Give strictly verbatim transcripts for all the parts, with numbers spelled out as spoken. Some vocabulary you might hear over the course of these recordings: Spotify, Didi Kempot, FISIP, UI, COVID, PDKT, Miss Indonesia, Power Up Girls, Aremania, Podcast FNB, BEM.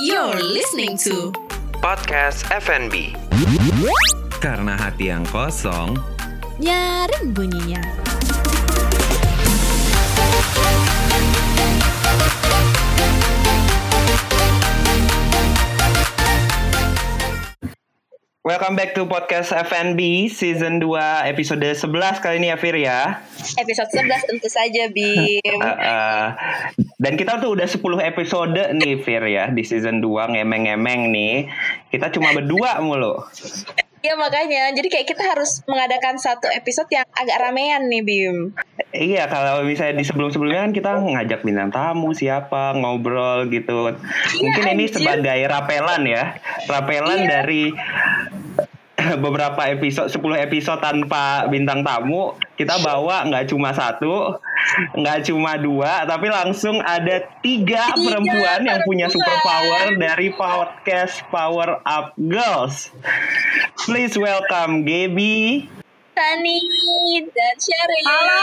You're listening to Podcast F N B. Karena hati yang kosong, nyaring bunyinya. Welcome back to Podcast F N B Season dua episode sebelas kali ini ya, Fir, ya. Episode sebelas tentu saja, Bim. uh, uh, Dan kita tuh udah sepuluh episode nih, Fir, ya. Di season dua ngemeng-ngemeng nih. Kita cuma berdua mulu. Iya, makanya. Jadi kayak kita harus mengadakan satu episode yang agak ramean nih, Bim. Iya, kalau misalnya di sebelum-sebelumnya kan kita ngajak bintang tamu siapa, ngobrol gitu. Iya, mungkin anjir. Ini sebagai rapelan ya. Rapelan iya. Dari beberapa episode, sepuluh episode tanpa bintang tamu. Kita bawa nggak cuma satu, nggak cuma dua, tapi langsung ada tiga, tiga perempuan, perempuan yang punya superpower dari podcast Power Up Girls. Please welcome Gaby, Tani, dan Sheryl. Halo,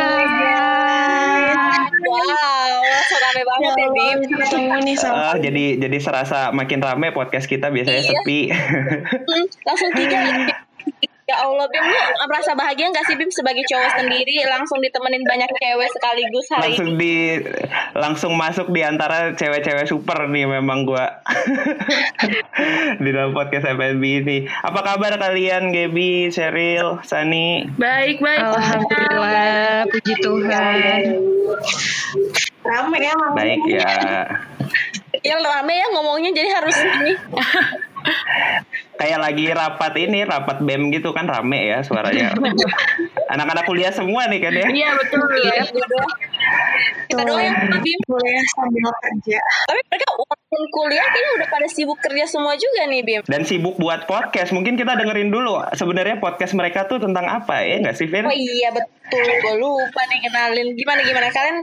halo guys. Wow, so rame banget ya, Bim. Ketemu nih sama. Jadi jadi serasa makin rame podcast kita, biasanya iya. sepi. Hmm, langsung tiga. Ya Allah, Bim, lu merasa bahagia nggak sih, Bim, sebagai cowok sendiri langsung ditemenin banyak cewek sekaligus hari langsung di langsung masuk di antara cewek-cewek super nih memang gua. Di dalam podcast F N B ini. Apa kabar kalian, Gaby, Sheryl, Sani? Baik-baik. Alhamdulillah, puji Tuhan. Rame ya, Mam. Baik ya. Ya rame ya ngomongnya, jadi harus ini. Kayak lagi rapat ini, rapat B E M gitu kan, rame ya suaranya. Anak-anak kuliah semua nih kan ya. Iya, betul. Iya, betul. Kita doang yang kuliah sambil kerja. Tapi mereka walaupun kuliah kayaknya udah pada sibuk kerja semua juga nih, Bim. Dan sibuk buat podcast. Mungkin kita dengerin dulu sebenarnya podcast mereka tuh tentang apa ya, nggak sih, Fir? Oh iya, betul. Gue lupa nih kenalin. Gimana-gimana kalian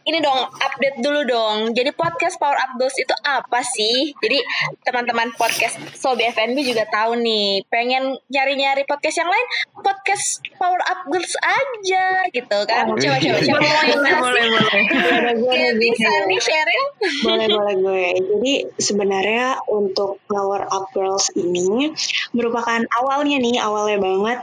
ini dong, update dulu dong. Jadi podcast Power Up Girls itu apa sih? Jadi teman-teman podcast Sobi F N B juga tahu nih. Pengen nyari-nyari podcast yang lain, podcast Power Up Girls aja gitu kan. Coba-coba. Boleh-boleh. Bisa nih, Sheryl. Boleh-boleh gue. Jadi sebenarnya untuk Power Up Girls ini merupakan awalnya nih, awalnya banget.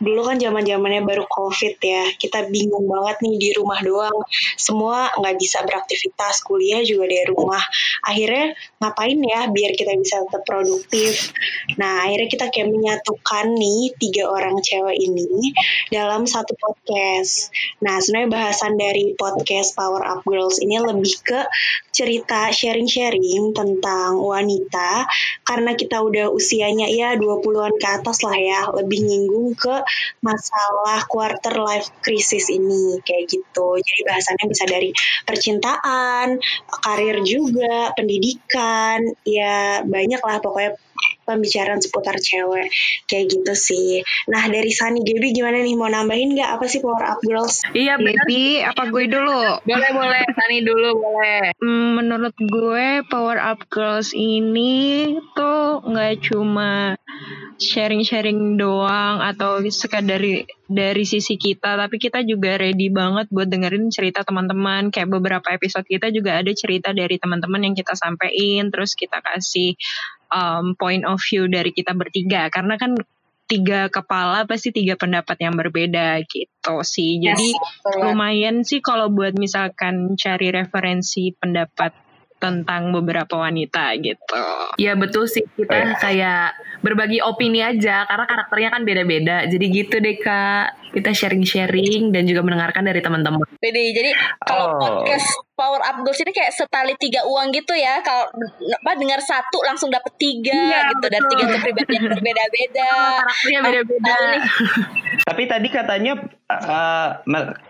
Dulu kan zaman-zamannya baru COVID ya, kita bingung banget nih di rumah doang, semua nggak bisa beraktivitas, kuliah juga dari rumah. Akhirnya ngapain ya biar kita bisa tetap produktif? Nah, akhirnya kita kayak menyatukan nih tiga orang cewek ini dalam satu podcast. Nah, sebenarnya bahasan dari podcast Power Up Girls ini lebih ke cerita sharing-sharing tentang wanita, karena kita udah usianya ya dua puluhan ke atas lah ya, lebih nyinggung ke masalah quarter life crisis ini kayak gitu. Jadi bahasannya bisa dari percintaan, karir juga, pendidikan, ya banyak lah pokoknya pembicaraan seputar cewek kayak gitu sih. Nah, dari Sani, Gaby gimana nih, mau nambahin nggak apa sih Power Up Girls? Iya, Gaby, apa gue dulu? Boleh boleh, Sani dulu boleh. Menurut gue Power Up Girls ini tuh nggak cuma sharing-sharing doang atau sekadar dari, dari sisi kita, tapi kita juga ready banget buat dengerin cerita teman-teman. Kayak beberapa episode kita juga ada cerita dari teman-teman yang kita sampein, terus kita kasih um, point of view dari kita bertiga, karena kan tiga kepala pasti tiga pendapat yang berbeda gitu sih. Jadi yes, lumayan sih kalau buat misalkan cari referensi pendapat tentang beberapa wanita gitu. Ya betul sih, kita oh, ya. kayak berbagi opini aja, karena karakternya kan beda-beda. Jadi gitu deh, Kak. Kita sharing-sharing dan juga mendengarkan dari teman-teman. Jadi, jadi kalau oh. podcast Power Up Girls ini kayak setali tiga uang gitu ya. Kalau apa, dengar satu langsung dapet tiga ya, gitu. Betul. Dan tiga kepribadian berbeda-beda. Karakternya beda-beda. Tapi tadi katanya uh,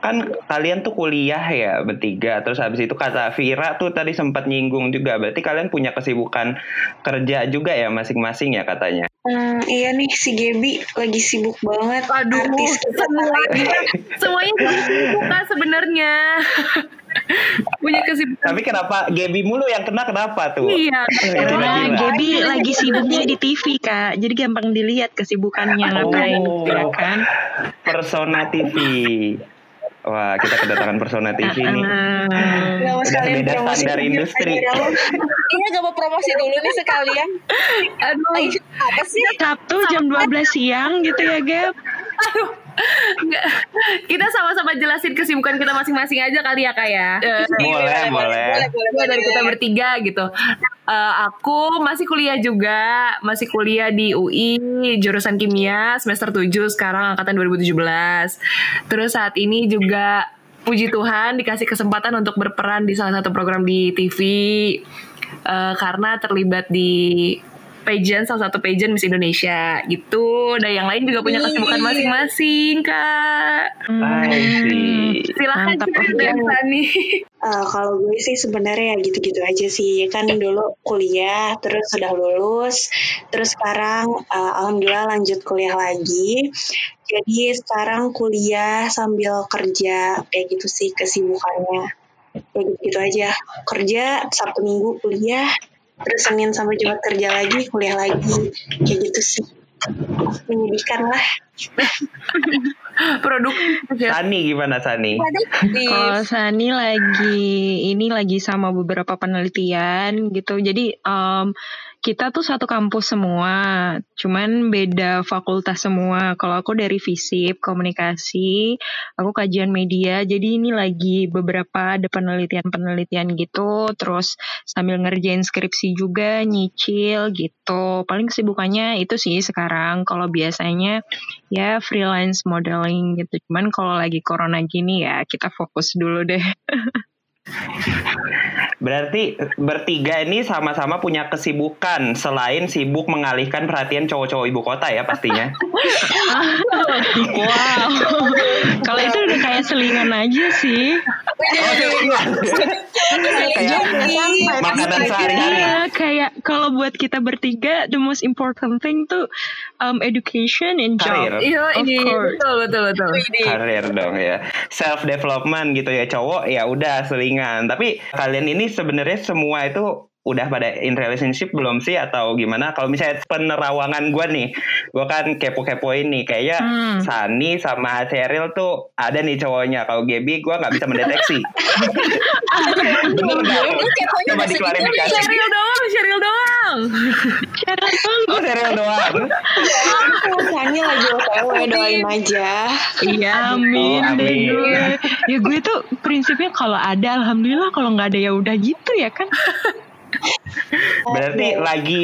kan kalian tuh kuliah ya bertiga. Terus habis itu kata Vira tuh tadi sempat nyinggung juga. Berarti kalian punya kesibukan kerja juga ya masing-masing ya katanya. Hmm, iya nih, si Gaby lagi sibuk banget. Aduh, artis kita semuanya, semuanya sibuk kan sebenarnya. Punya kesibukan. Tapi kenapa Gaby mulu yang kena, kenapa tuh? Iya. Gaby lagi sibuknya di T V, Kak. Jadi gampang dilihat kesibukannya ngapain, oh, ya kan? Persona T V. Wah, kita kedatangan persona T V nih. Udah beda standar industri. Iya, gak mau promosi dulu nih sekalian. Aduh, apa sih? Sabtu jam dua belas siang gitu ya, Gap? Aduh, nggak. Kita sama-sama jelasin kesibukan kita masing-masing aja kali ya, Kak ya. Boleh, boleh. Boleh dari kita bertiga gitu. Uh, aku masih kuliah juga, masih kuliah di U I, jurusan kimia, semester tujuh sekarang, angkatan dua ribu tujuh belas. Terus saat ini juga puji Tuhan dikasih kesempatan untuk berperan di salah satu program di T V, uh, karena terlibat di pageant, salah satu pageant Miss Indonesia gitu. Dan yang lain juga punya kesibukan masing-masing, Kak. Hmm. Silahkan cerita Sani. Uh, kalau gue sih sebenarnya ya gitu-gitu aja sih. Kan dulu kuliah, terus sudah lulus, terus sekarang uh, alhamdulillah lanjut kuliah lagi. Jadi sekarang kuliah sambil kerja, kayak gitu sih kesibukannya. Kayak gitu aja. Kerja Sabtu Minggu kuliah. Terus Senin sampai Jumat kerja lagi, kuliah lagi. Kayak gitu sih. Menyedihkan lah. Produk Sani gimana Sani? Oh, Sani lagi ini lagi sama beberapa penelitian gitu. Jadi um, kita tuh satu kampus semua, cuman beda fakultas semua. Kalau aku dari FISIP, komunikasi, aku kajian media, jadi ini lagi beberapa ada penelitian-penelitian gitu, terus sambil ngerjain skripsi juga, nyicil gitu. Paling kesibukannya itu sih sekarang, kalau biasanya ya freelance modeling gitu. Cuman kalau lagi corona gini ya kita fokus dulu deh. Berarti bertiga ini sama-sama punya kesibukan selain sibuk mengalihkan perhatian cowok-cowok ibu kota ya pastinya. Wow. Kalau itu udah kayak selingan aja sih. Oh, selingan. Kayak makanan sehari-hari. Iya, kayak kalau buat kita bertiga the most important thing tuh um, education and job. Iya, ini betul betul betul. Karir dong ya. Self development gitu ya, cowok ya udah selingan. Tapi kalian ini sebenarnya semua itu udah pada in relationship belum sih atau gimana? Kalau misalnya penerawangan gue nih, gue kan kepo-kepo ini kayaknya hmm. Sani sama Cheryl tuh ada nih cowoknya. Kalau Gaby gue nggak bisa mendeteksi. Bener nggak? Coba diklarifikasi. Cheryl doang, Cheryl doang. Cheryl doang. Oh Cheryl doang. Sani lagi otw doain aja. Iya, amin. Ya gue tuh prinsipnya kalau ada alhamdulillah, kalau nggak ada ya udah gitu ya kan. Berarti okay. lagi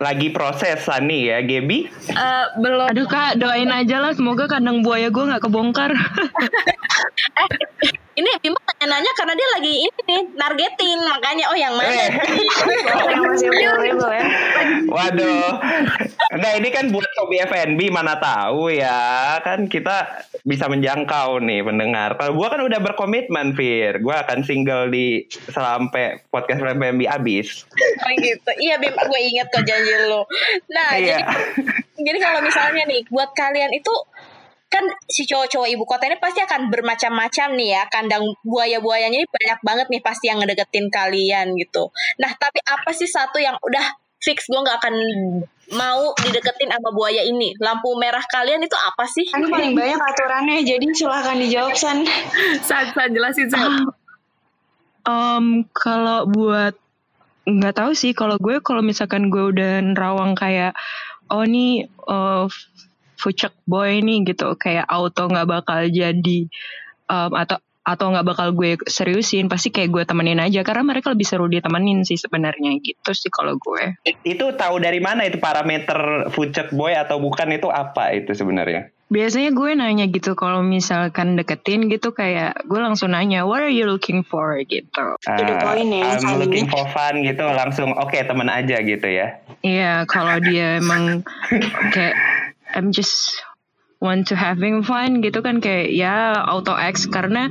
lagi proses Sani ya Gaby? Uh, belum. Aduh Kak, doain aja lah semoga kandang buaya gue nggak kebongkar. eh, ini Bima nanya karena dia lagi ini nih targeting makanya oh yang mana? Eh. Waduh, nah ini kan buat Sobi F N B mana tahu ya kan kita bisa menjangkau nih pendengar. Kalau gue kan udah berkomitmen Fir, gue akan single di sampai podcast F N B abis. Oh gitu, iya Bim, gue inget kok janji lo. Nah iya. jadi jadi kalau misalnya nih buat kalian itu kan si cowok-cowok ibu kota ini pasti akan bermacam-macam nih ya, kandang buaya-buayanya ini banyak banget nih pasti yang ngedeketin kalian gitu. Nah tapi apa sih satu yang udah fix gue nggak akan mau dideketin sama buaya ini? Lampu merah kalian itu apa sih? Ini paling banyak aturannya, jadi silahkan dijawab San. San, San jelasin San. Um, kalau buat nggak tahu sih, kalau gue kalau misalkan gue udah nerawang kayak oh nih uh, fucek boy nih gitu, kayak auto nggak bakal jadi um, atau atau nggak bakal gue seriusin, pasti kayak gue temenin aja karena mereka lebih seru ditemenin sih sebenarnya gitu sih kalau gue. Itu tahu dari mana itu parameter fucek boy atau bukan itu apa itu sebenarnya? Biasanya gue nanya gitu kalau misalkan deketin gitu kayak gue langsung nanya what are you looking for gitu. Uh, I'm looking for fun gitu langsung oke okay, temen aja gitu ya. Iya yeah, kalau dia emang kayak I'm just want to having fun gitu kan kayak ya auto X karena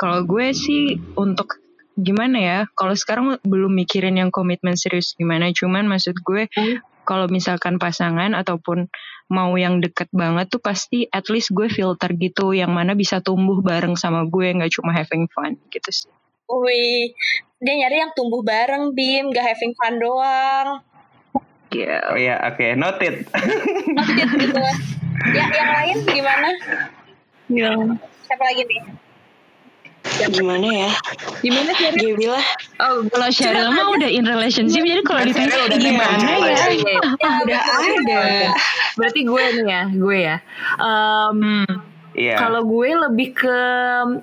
kalau gue sih untuk gimana ya kalau sekarang belum mikirin yang komitmen serius gimana cuman maksud gue mm. kalau misalkan pasangan ataupun mau yang deket banget tuh pasti at least gue filter gitu yang mana bisa tumbuh bareng sama gue nggak cuma having fun gitu sih. Wih dia nyari yang tumbuh bareng Bim gak having fun doang. Yeah. Oh ya oke okay. noted. Noted gitu. Ya, yang lain gimana? Ya. Siapa lagi nih? Gimana ya? Gimana Sheryl? Dia bilang, oh kalau Sheryl mah udah in relationship, jadi kalau ditanya udah gimana ya? Udah ada. Berarti gue nih ya, gue ya. Um, yeah. Kalau gue lebih ke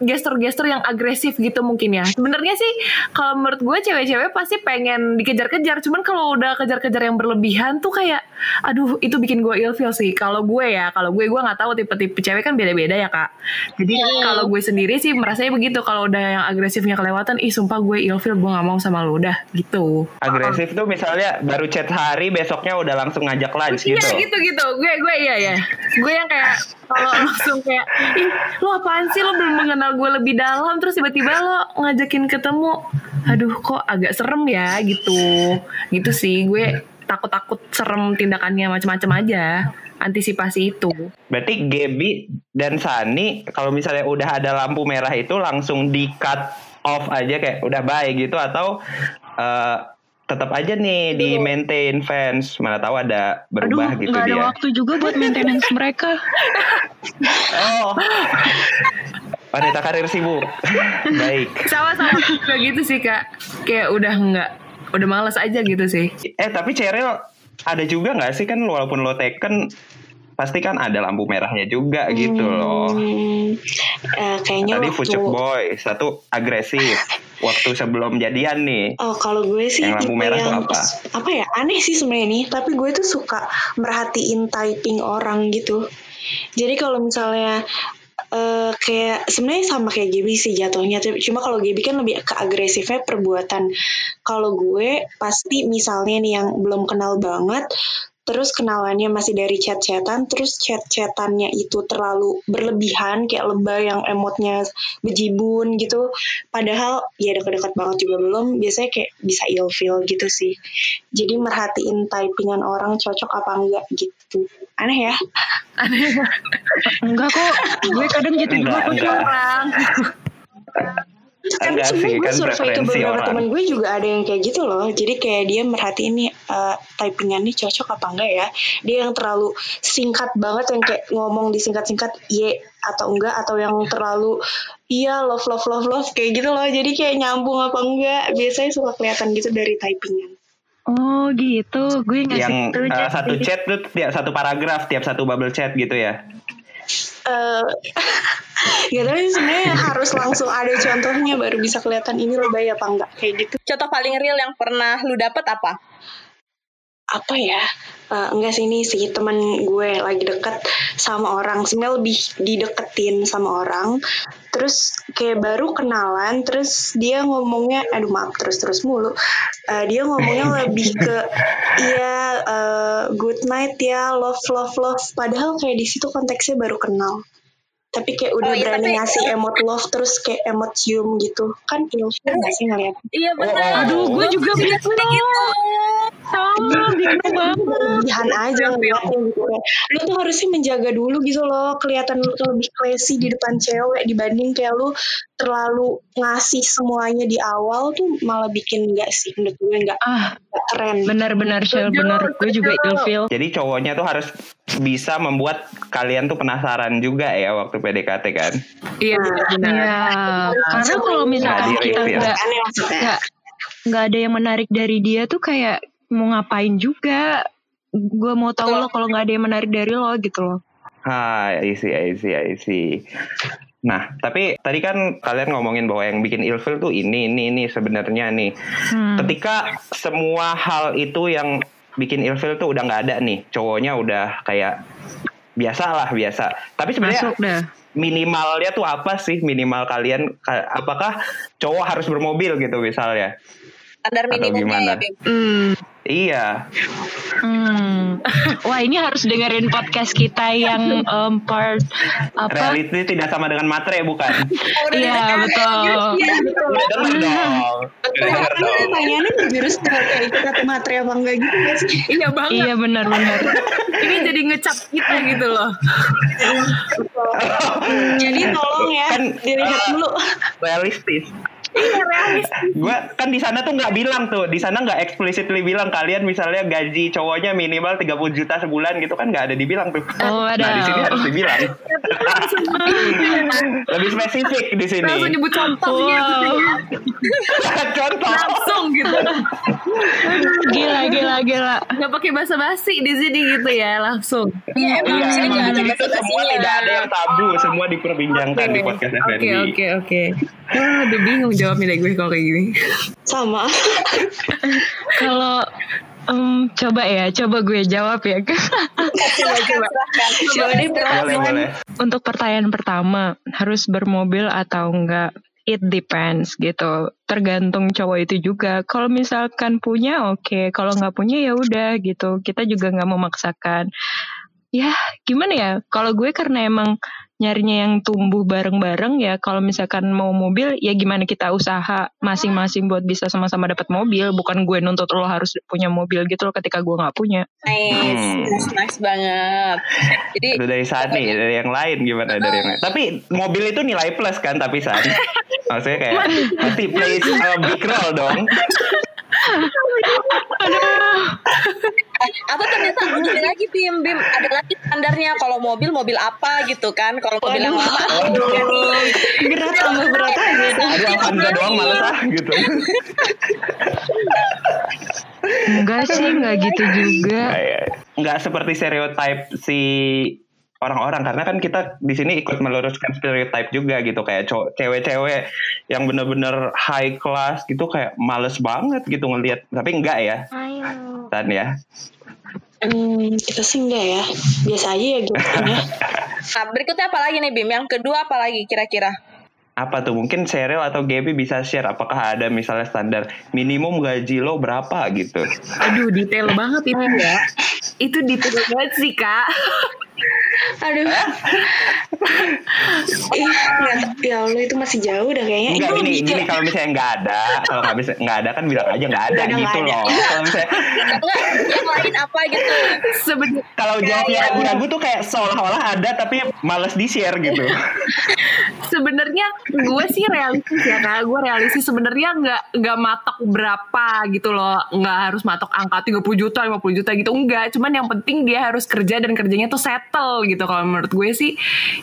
gestur-gestur yang agresif gitu mungkin ya. Sebenarnya sih kalau menurut gue cewek-cewek pasti pengen dikejar-kejar. Cuman kalau udah kejar-kejar yang berlebihan tuh kayak, aduh itu bikin gue ilfeel sih. Kalau gue ya, kalau gue gue nggak tahu tipe-tipe cewek kan beda-beda ya kak. Jadi yeah. kalau gue sendiri sih merasanya begitu. Kalau udah yang agresifnya kelewatan, ih sumpah gue ilfeel, gue nggak mau sama lo udah gitu. Agresif uh-huh. tuh misalnya baru chat hari, besoknya udah langsung ngajak lunch gitu. Iya gitu-gitu. Gue gue iya ya. Gue yang kayak kalau langsung kayak, ih lo apaan sih, lo belum mengenal gue lebih dalam, terus tiba-tiba lo ngajakin ketemu, aduh kok agak serem ya gitu. Gitu sih, gue takut-takut serem tindakannya, macam-macam aja, antisipasi itu. Berarti Gaby dan Sani kalau misalnya udah ada lampu merah itu langsung di cut off aja kayak udah bye gitu, atau uh, tetap aja nih di maintain fans, mana tahu ada berubah. Aduh, gitu dia. Aduh, gak ada dia. Waktu juga buat maintenance mereka. Oh, wanita karir sibuk. Baik. Sama-sama kayak gitu sih kak. Kayak udah nggak, udah malas aja gitu sih. Eh tapi Cheryl ada juga nggak sih kan walaupun lo taken, pasti kan ada lampu merahnya juga hmm. gitu loh. Uh, kayaknya tadi waktu Fucuk Boy satu agresif waktu sebelum jadian nih. Oh kalau gue sih yang lampu merah yang, tuh apa? Apa ya, aneh sih sebenarnya nih. Tapi gue tuh suka merhatiin typing orang gitu. Jadi kalau misalnya Uh, kayak sebenarnya sama kayak Gaby sih jatuhnya, cuma kalau Gaby kan lebih ke agresifnya perbuatan. Kalau gue pasti misalnya nih yang belum kenal banget, terus kenalannya masih dari chat-chatan, terus chat-chatannya itu terlalu berlebihan, kayak lebay yang emotnya bejibun gitu, padahal ya deket-deket banget juga belum, biasanya kayak bisa ilfeel gitu sih. Jadi merhatiin typingan orang cocok apa enggak gitu. Aneh ya? Aneh ya? Enggak kok, gue kadang gitu juga punya orang. Kan sebenernya gue survei ke beberapa temen gue juga ada yang kayak gitu loh. Jadi kayak dia merhatiin nih uh, typingannya cocok apa enggak ya. Dia yang terlalu singkat banget, yang kayak ngomong disingkat-singkat ye atau enggak, atau yang terlalu iya love love love love kayak gitu loh. Jadi kayak nyambung apa enggak, biasanya suka kelihatan gitu dari typingan. Oh gitu. Gue ngasih itu uh, satu chat tuh tiap satu paragraf, tiap satu bubble chat gitu ya. Uh, ya tapi sebenarnya harus langsung ada contohnya baru bisa kelihatan ini lebay apa enggak kayak gitu. Contoh paling real yang pernah lu dapet apa? Apa ya? Uh, enggak sih, ini sih teman gue lagi deket sama orang, sebenarnya lebih dideketin sama orang. Terus kayak baru kenalan, terus dia ngomongnya, aduh maaf terus-terus mulu. Uh, dia ngomongnya lebih ke, iya uh, good night ya, love, love, love. Padahal kayak di situ konteksnya baru kenal. Tapi kayak udah oh, iya, berani tapi... ngasih emot love, terus kayak emot cium gitu. Kan ilfeel gak sih ngeliat? Iya bener. Aduh gue juga punya gitu. Sama, bingung banget. Jangan aja ngeliatnya gitu ya. Lu tuh harusnya menjaga dulu gitu loh, kelihatan lebih classy di depan cewek dibanding kayak lu terlalu ngasih semuanya di awal tuh malah bikin enggak sih menurut gue enggak ah, keren. Benar-benar Shell, benar. Gue juga ilfeel. Jadi cowoknya tuh harus bisa membuat kalian tuh penasaran juga ya waktu P D K T kan. Iya, benar. Ya, karena kalau misalkan kita enggak enggak ada yang menarik dari dia tuh kayak mau ngapain juga. Gue mau tahu lo kalau gak ada yang menarik dari lo gitu loh. Ah, I see, I see, I see. Nah, tapi tadi kan kalian ngomongin bahwa yang bikin ilfeel tuh ini, ini, ini sebenarnya nih. Hmm. Ketika semua hal itu yang bikin ilfeel tuh udah gak ada nih. Cowoknya udah kayak biasa lah, biasa. Tapi sebenarnya minimalnya tuh apa sih? Minimal kalian, apakah cowok harus bermobil gitu misalnya? Standar minimumnya ya, Beb. Hmm. Iya. Hmm. Wah ini harus dengerin podcast kita yang um, part apa? Reality tidak sama dengan matre bukan? Iya betul. Iya betul. Betul. Pertanyaannya terjurus ke kata matre apa enggak gitu ya sih? Iya banget. Iya benar-benar. Ini jadi ngecap kita gitu loh. Jadi tolong ya dilihat dulu. Realistis. Gue kan di sana tuh nggak bilang tuh, di sana nggak explicitly bilang kalian misalnya gaji cowoknya minimal tiga puluh juta sebulan gitu kan, nggak ada dibilang tuh. Oh, ada. Nah di sini harus dibilang. Lebih spesifik di sini. Langsung nyebut contohnya. Contoh. Langsung gitu. Gila gila gila. Nggak pakai basa-basi di sini gitu ya, langsung. Iya, iya. Jadi itu semua tidak ada yang tabu, semua diperbincangkan di podcast F N B. Oke oke oke. Wah, udah bingung jawabnya gue kalau kayak gini. Sama. Kalau um, coba ya, coba gue jawab ya. coba coba. coba deh, boleh, boleh. Untuk pertanyaan pertama, harus bermobil atau enggak? It depends gitu. Tergantung cowok itu juga. Kalau misalkan punya, oke. Okay. Kalau nggak punya, ya udah gitu. Kita juga nggak memaksakan. Ya, gimana ya? Kalau gue karena emang nyarinya yang tumbuh bareng-bareng ya, kalau misalkan mau mobil ya gimana kita usaha masing-masing buat bisa sama-sama dapat mobil, bukan gue nuntut lo harus punya mobil gitu loh ketika gue nggak punya. Nice, hmm. nice banget. Jadi dari saat nih dari yang lain gimana dari yang lain. Tapi mobil itu nilai plus kan, tapi saat maksudnya kayak pasti play uh, big role dong. Atau ternyata ada lagi Bim Bim ada lagi standarnya, kalau mobil mobil apa gitu kan, kalau mobil yang lama aduh berat tambah berat aja aduh Hamzah doang males ah gitu. Enggak sih, enggak gitu juga, enggak seperti stereotype si orang-orang, karena kan kita di sini ikut meluruskan stereotype juga gitu, kayak co- cewek-cewek yang benar-benar high class gitu kayak males banget gitu ngelihat, tapi enggak ya. Ayo. Tan ya. Hmm, kita sih enggak ya. Biasa aja ya gitu ya. Nah, berikutnya apa lagi nih Bim? Yang kedua apa lagi kira-kira? Apa tuh? Mungkin Cheryl atau Gaby bisa share, apakah ada misalnya standar minimum gaji lo berapa gitu. Aduh, detail banget ini ya. Itu detail banget sih, Kak. Aduh. Ya Allah, itu masih jauh dah kayaknya. Enggak, ini gitu. Gini kalau misalnya enggak ada, kalau enggak bisa enggak ada kan bilang aja enggak ada gak gitu ada. Loh. Kalau misalnya yang lain apa gitu. Sebenarnya kalau jawabnya ragu-ragu tuh kayak seolah-olah ada tapi malas di-share gitu. Sebenarnya gue sih realistis ya, Kak. Gue realistis sebenarnya enggak enggak matok berapa gitu loh. Enggak harus matok angka tiga puluh juta, lima puluh juta gitu. Enggak, cuman yang penting dia harus kerja dan kerjanya tuh settle gitu. Kalau menurut gue sih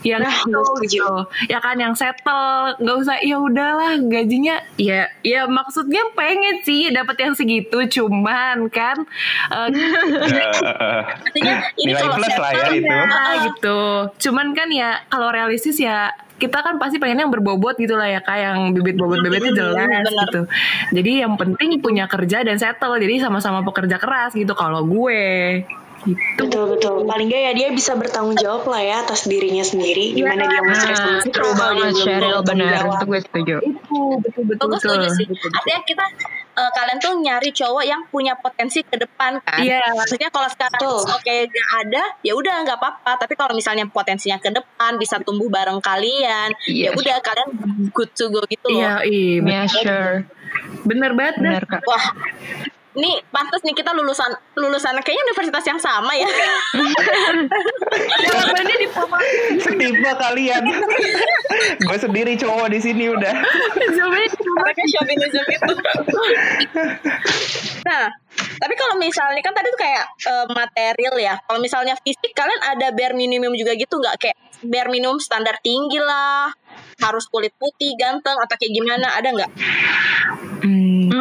yang nah, settle gitu. Ya kan, yang settle, enggak usah ya udahlah gajinya. Ya, ya maksudnya pengen sih dapat yang segitu, cuman kan uh, artinya ini kalau settle ya, ya gitu. Cuman kan ya kalau realistis ya kita kan pasti pengennya yang berbobot gitu lah ya Kak, yang bibit bobot-bobotnya jelas bener. Gitu. Jadi yang penting punya kerja dan settle, jadi sama-sama pekerja keras gitu kalau gue. Gitu. Betul-betul, paling gak ya dia bisa bertanggung jawab lah ya atas dirinya sendiri ya. Gimana dia mau stress sama kita, kalau dia belum bertanggung jawab itu, betul-betul gue setuju sih, artinya kita uh, kalian tuh nyari cowok yang punya potensi ke depan kan, yeah. Maksudnya kalau sekarang oke gak ada, ya udah gak apa-apa, tapi kalau misalnya potensinya ke depan bisa tumbuh bareng kalian, yeah. Ya udah kalian good to go gitu loh, yeah, iya, yeah, sure. Bener banget, bener, Kak. Wah, ini pantas nih kita lulusan lulusan kayaknya universitas yang sama ya. Jawabannya di setipe kalian. Gue sendiri cowok di sini udah. Nah, tapi kalau misalnya kan tadi tuh kayak uh, material ya. Kalau misalnya fisik kalian ada bare minimum juga gitu nggak, kayak bare minimum standar tinggi lah, harus kulit putih, ganteng atau kayak gimana, ada nggak? Hmm,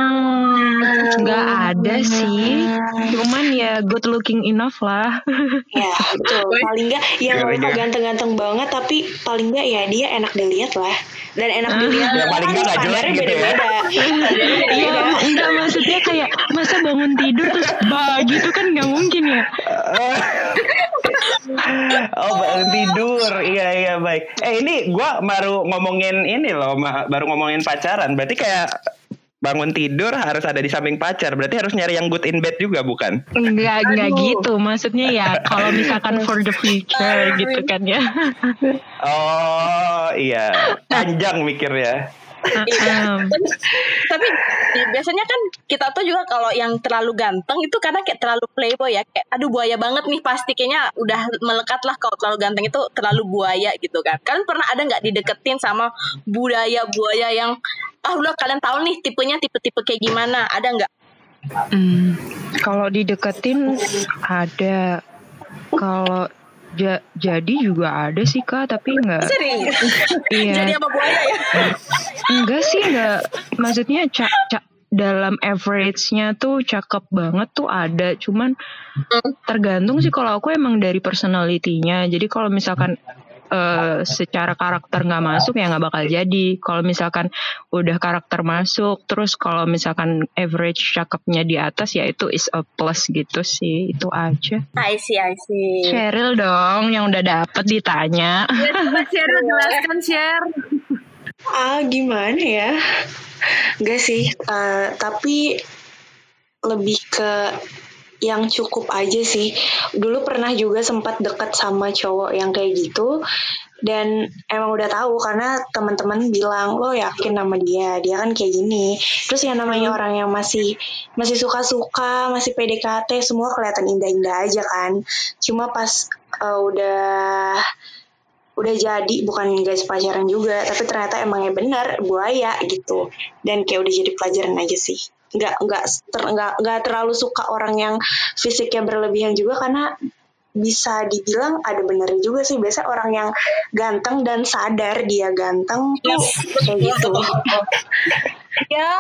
nggak ada sih. Cuman ya good looking enough lah. Ya betul. Paling nggak yang ganteng-ganteng banget, tapi paling nggak ya dia enak dilihat lah. Dan enak dilihat. Ya paling nggak nggak jelek gitu ya. Iya, nggak maksudnya kayak masa bangun tidur terus bah gitu kan nggak mungkin ya. Oh bangun tidur, iya iya baik. Eh ini gue baru ngomongin ini loh, baru ngomongin pacaran. Berarti kayak bangun tidur harus ada di samping pacar, berarti harus nyari yang good in bed juga bukan? Enggak, enggak gitu, maksudnya ya kalau misalkan for the future gitu kan ya. Oh iya, panjang mikirnya. Iya. Tapi, tapi biasanya kan kita tuh juga kalau yang terlalu ganteng itu karena kayak terlalu playboy ya, kayak aduh buaya banget nih pasti, kayaknya udah melekat lah kalau terlalu ganteng itu terlalu buaya gitu kan. Kalian pernah ada nggak dideketin sama buaya-buaya yang ah udah kalian tahu nih tipenya tipe-tipe kayak gimana, ada nggak? Hmm, kalau dideketin ada, kalau ja, jadi juga ada sih Kak, tapi enggak. Serius? Iya. Jadi apa buaya ya? Enggak sih, enggak. Maksudnya cak ca, dalam average-nya tuh cakep banget tuh ada, cuman mm. tergantung sih. Kalau aku emang dari personality-nya. Jadi kalau misalkan Uh, secara karakter nggak masuk ya nggak bakal jadi. Kalau misalkan udah karakter masuk, terus kalau misalkan average cakepnya di atas ya itu is a plus gitu sih, itu aja. I see, I see. Cheryl dong yang udah dapet ditanya. Ya, coba Cheryl jelaskan Cheryl. Ah gimana ya? Nggak sih, uh, tapi lebih ke yang cukup aja sih. Dulu pernah juga sempat deket sama cowok yang kayak gitu, dan emang udah tahu karena teman-teman bilang lo yakin sama dia, dia kan kayak gini. Terus yang namanya orang yang masih masih suka-suka, masih P D K T, semua kelihatan indah-indah aja kan. Cuma pas uh, udah udah jadi, bukan guys pacaran juga, tapi ternyata emangnya benar buaya gitu. Dan kayak udah jadi pelajaran aja sih. Nggak nggak ter, nggak nggak terlalu suka orang yang fisiknya berlebihan juga, karena bisa dibilang ada benernya juga sih. Biasanya orang yang ganteng dan sadar dia ganteng tuh kayak gitu. Ya,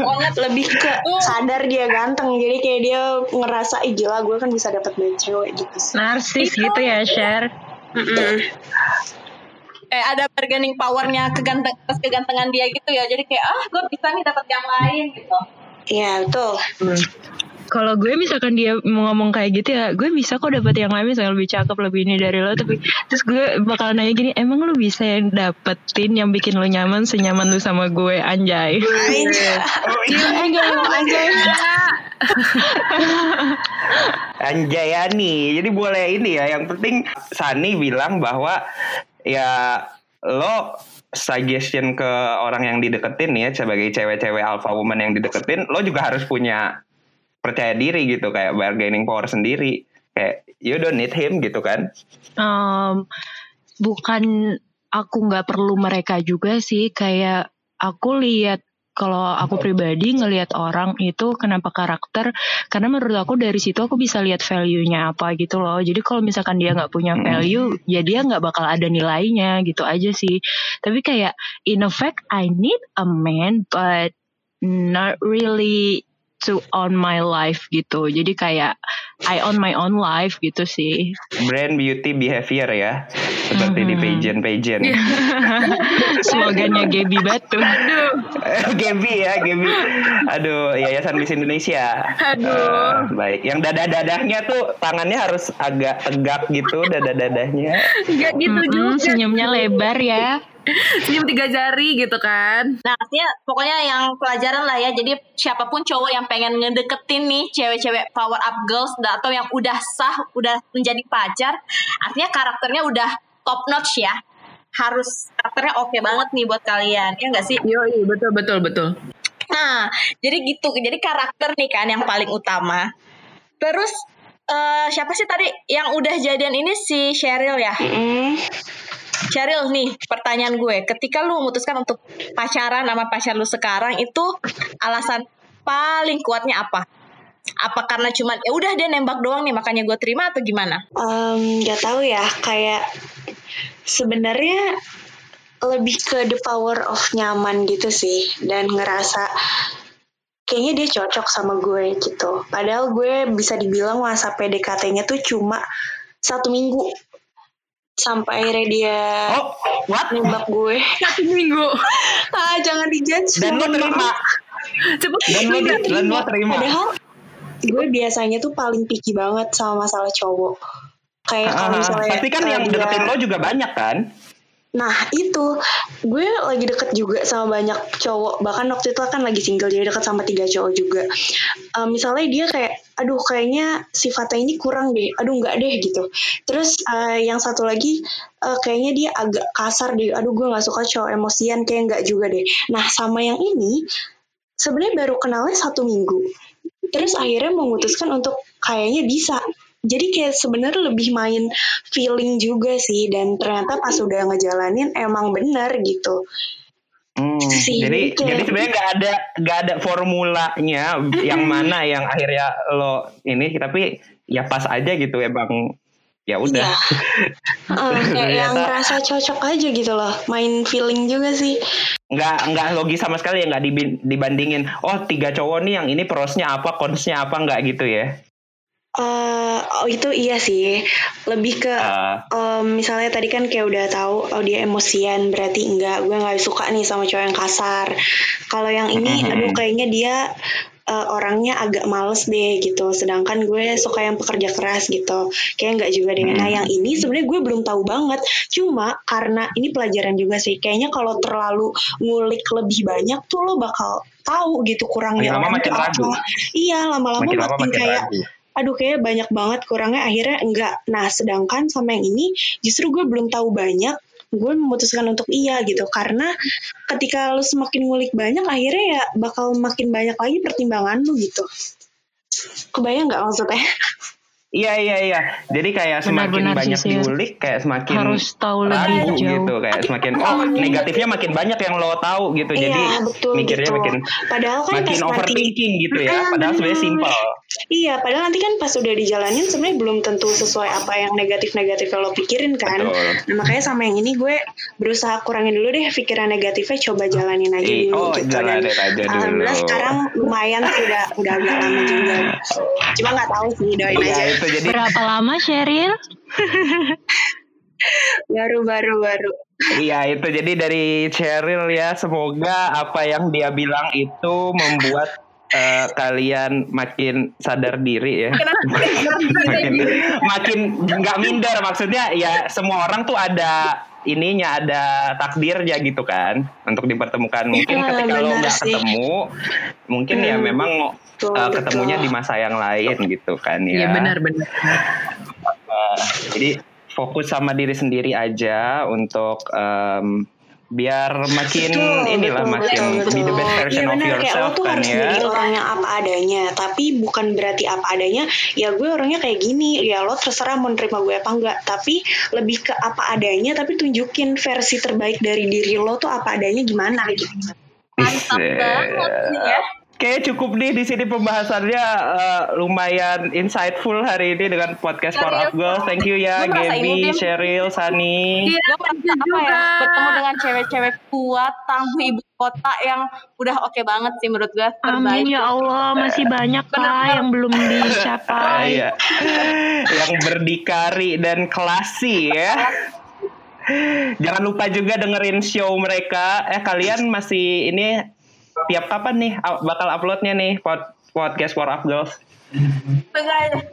banget lebih ke sadar dia ganteng, jadi kayak dia ngerasa ih gila gue kan bisa dapat banyak cewek gitu. Narsis gitu ya, Cher. Eh, ada bargaining powernya keganteng, kegantengan dia gitu ya. Jadi kayak ah gue bisa nih dapat yang lain gitu. Iya betul. Hmm. Kalau gue misalkan dia ngomong kayak gitu ya, gue bisa kok dapat yang lain misalnya lebih cakep, lebih ini dari lo. Tapi terus gue bakal nanya gini, emang lo bisa yang dapetin yang bikin lo nyaman senyaman lo sama gue? Anjay. Enggak mau anjay. Anjayani. Jadi boleh ini ya. Yang penting Sani bilang bahwa ya lo suggestion ke orang yang dideketin ya, sebagai cewek-cewek alpha woman yang dideketin, lo juga harus punya percaya diri gitu, kayak bargaining power sendiri, kayak you don't need him gitu kan. Um, bukan aku nggak perlu mereka juga sih, kayak aku lihat. Kalau aku pribadi ngelihat orang itu kenapa karakter, karena menurut aku dari situ aku bisa lihat value-nya apa gitu loh. Jadi kalau misalkan dia nggak punya value, ya dia nggak bakal ada nilainya gitu aja sih. Tapi kayak in effect I need a man but not really to own my life gitu. Jadi kayak I own my own life gitu sih. Brand beauty behavior ya, seperti mm-hmm. di pageant-pageant. Slogannya Gaby Batu. Aduh. Gaby ya, Gaby. Aduh, Yayasan Miss Indonesia. Aduh. Uh, baik, yang dada-dadahnya tuh tangannya harus agak tegak gitu, dada-dadahnya. Enggak gitu mm-hmm, juga. Senyumnya lebar ya. Senyum tiga jari gitu kan. Nah, artinya pokoknya yang pelajaran lah ya. Jadi siapapun cowok yang pengen ngedeketin nih cewek-cewek power up girls atau yang udah sah, udah menjadi pacar, artinya karakternya udah top notch ya. Harus karakternya oke okay banget nih buat kalian, ya nggak sih? Yoi, betul betul betul. Nah, jadi gitu. Jadi karakter nih kan yang paling utama. Terus uh, siapa sih tadi yang udah jadian ini, si Cheryl ya? Mm-hmm. Cheryl nih, pertanyaan gue, ketika lu memutuskan untuk pacaran sama pacar lu sekarang, itu alasan paling kuatnya apa? Apa karena cuman ya udah dia nembak doang nih makanya gue terima, atau gimana? Um, gak tahu ya, kayak sebenarnya lebih ke the power of nyaman gitu sih, dan ngerasa kayaknya dia cocok sama gue gitu. Padahal gue bisa dibilang masa P D K T-nya tuh cuma satu minggu. Sampai dia oh, what? nembak gue satu minggu. Ah, jangan dijudge. Dan lo terima. Cepet. Dan lo terima. Padahal gue biasanya tuh paling picky banget sama masalah cowok. Kayak kalau misalnya. Tapi kan yang dia deketin lo juga banyak kan? Nah itu, gue lagi deket juga sama banyak cowok. Bahkan waktu itu kan lagi single, jadi deket sama tiga cowok juga. um, misalnya dia kayak, aduh kayaknya sifatnya ini kurang deh, aduh nggak deh gitu. Terus uh, yang satu lagi uh, kayaknya dia agak kasar deh, aduh gue nggak suka cowok emosian, kayak nggak juga deh. Nah sama yang ini sebenarnya baru kenalnya satu minggu, terus akhirnya memutuskan untuk kayaknya bisa. Jadi kayak sebenarnya lebih main feeling juga sih, dan ternyata pas udah ngejalanin emang benar gitu. Hmm, jadi kayak... jadi sebenarnya nggak ada nggak ada formulanya yang mana yang akhirnya lo ini, tapi ya pas aja gitu ya bang. Ya udah. Ya. uh, kayak yang ngerasa cocok aja gitu loh, main feeling juga sih. Nggak nggak logis sama sekali ya, nggak dibandingin. Oh tiga cowok nih, yang ini prosnya apa, consnya apa, nggak gitu ya? Uh, oh itu iya sih, lebih ke uh, um, misalnya tadi kan kayak udah tahu, oh dia emosian berarti enggak, gue nggak suka nih sama cowok yang kasar. Kalau yang ini uh-huh. aduh kayaknya dia uh, orangnya agak males deh gitu, sedangkan gue suka yang pekerja keras gitu, kayak nggak juga deh. Nah yang ini sebenarnya gue belum tahu banget, cuma karena ini pelajaran juga sih, kayaknya kalau terlalu ngulik lebih banyak tuh lo bakal tahu gitu kurangnya lama makin ragu. Iya lama-lama makin, lama makin kayak ragu. Aduh kayaknya banyak banget kurangnya, akhirnya enggak. Nah sedangkan sama yang ini justru gue belum tahu banyak, gue memutuskan untuk iya gitu, karena ketika lo semakin ngulik banyak akhirnya ya bakal makin banyak lagi pertimbangan lo gitu. Kebayang nggak maksudnya? Iya iya iya. Jadi kayak semakin benar-benar banyak diulik, kayak semakin harus tahu ragu gitu, kayak semakin oh negatifnya makin banyak yang lo tahu gitu. Iya, jadi betul, mikirnya gitu. Makin padahal kan makin overthinking nanti, gitu ya. Padahal bener. Sebenarnya simpel. Iya, padahal nanti kan pas udah dijalanin sebenarnya belum tentu sesuai apa yang negatif-negatif yang lo pikirin kan. Betul. Nah, makanya sama yang ini gue berusaha kurangin dulu deh pikiran negatifnya, coba jalanin aja eh, dulu. Oh, gitu. Jalanin aja dulu. Alhamdulillah sekarang lumayan udah udah agak lama juga. Cuma nggak tahu sih, doain aja. Itu jadi... Berapa lama Sheryl? Baru-baru-baru. Iya itu jadi dari Sheryl ya. Semoga apa yang dia bilang itu membuat uh, kalian makin sadar diri ya. Makin makin nggak minder, maksudnya ya semua orang tuh ada ininya, ada takdirnya gitu kan untuk dipertemukan. Mungkin ya, ketika lo nggak ketemu mungkin hmm. ya memang betul, uh, ketemunya betul. Di masa yang lain gitu kan ya, ya benar benar uh, jadi fokus sama diri sendiri aja untuk um, biar makin betul, inilah betul, makin betul, be the best version ya, of yourself kan ya. Lo tuh harus jadi orangnya apa adanya, tapi bukan berarti apa adanya ya gue orangnya kayak gini ya lo terserah mau nerima gue apa enggak, tapi lebih ke apa adanya tapi tunjukin versi terbaik dari diri lo tuh apa adanya gimana gitu. Mantap banget ya. Oke, cukup nih di sini pembahasannya uh, lumayan insightful hari ini dengan podcast Power Up Girls. Thank you ya Gaby, Sheryl, Sunny. Gue merasa apa ya, bertemu dengan cewek-cewek kuat, tangguh ibu kota yang udah oke okay banget sih menurut gue. Terbaik. Amin ya Allah, masih banyak lah yang belum dicapai. Iya. Yang berdikari dan klasi ya. Jangan lupa juga dengerin show mereka. Eh kalian masih ini tiap kapan nih bakal uploadnya nih pod- podcast War Up Girls? Tunggu aja.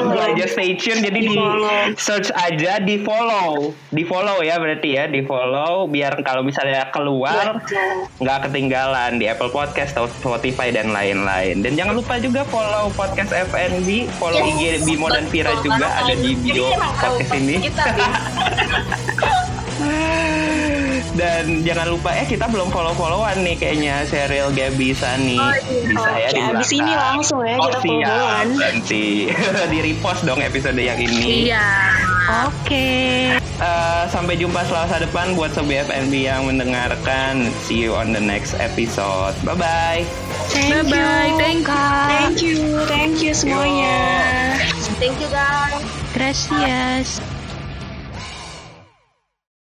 Tunggu aja, stay tune. Jadi di search aja, di follow, di follow ya berarti ya, di follow biar kalau misalnya keluar nggak ketinggalan di Apple Podcast atau Spotify dan lain-lain. Dan jangan lupa juga follow podcast F N B, follow I G Bimo dan Pira juga, ada di bio podcast ini. Dan jangan lupa eh kita belum follow-followan nih kayaknya Sheryl, Gaby, Sunny. Oh, bisa oh, ya di belakang. Abis ini langsung ya oh, kita follow-followan. Nanti di repost dong episode yang ini. Iya. Oke. Okay. Uh, sampai jumpa Selasa depan buat Sobi F N B yang mendengarkan. See you on the next episode. Bye bye. Bye bye. Thank you. Thank you. Thank you semuanya. Yo. Thank you guys. Gracias.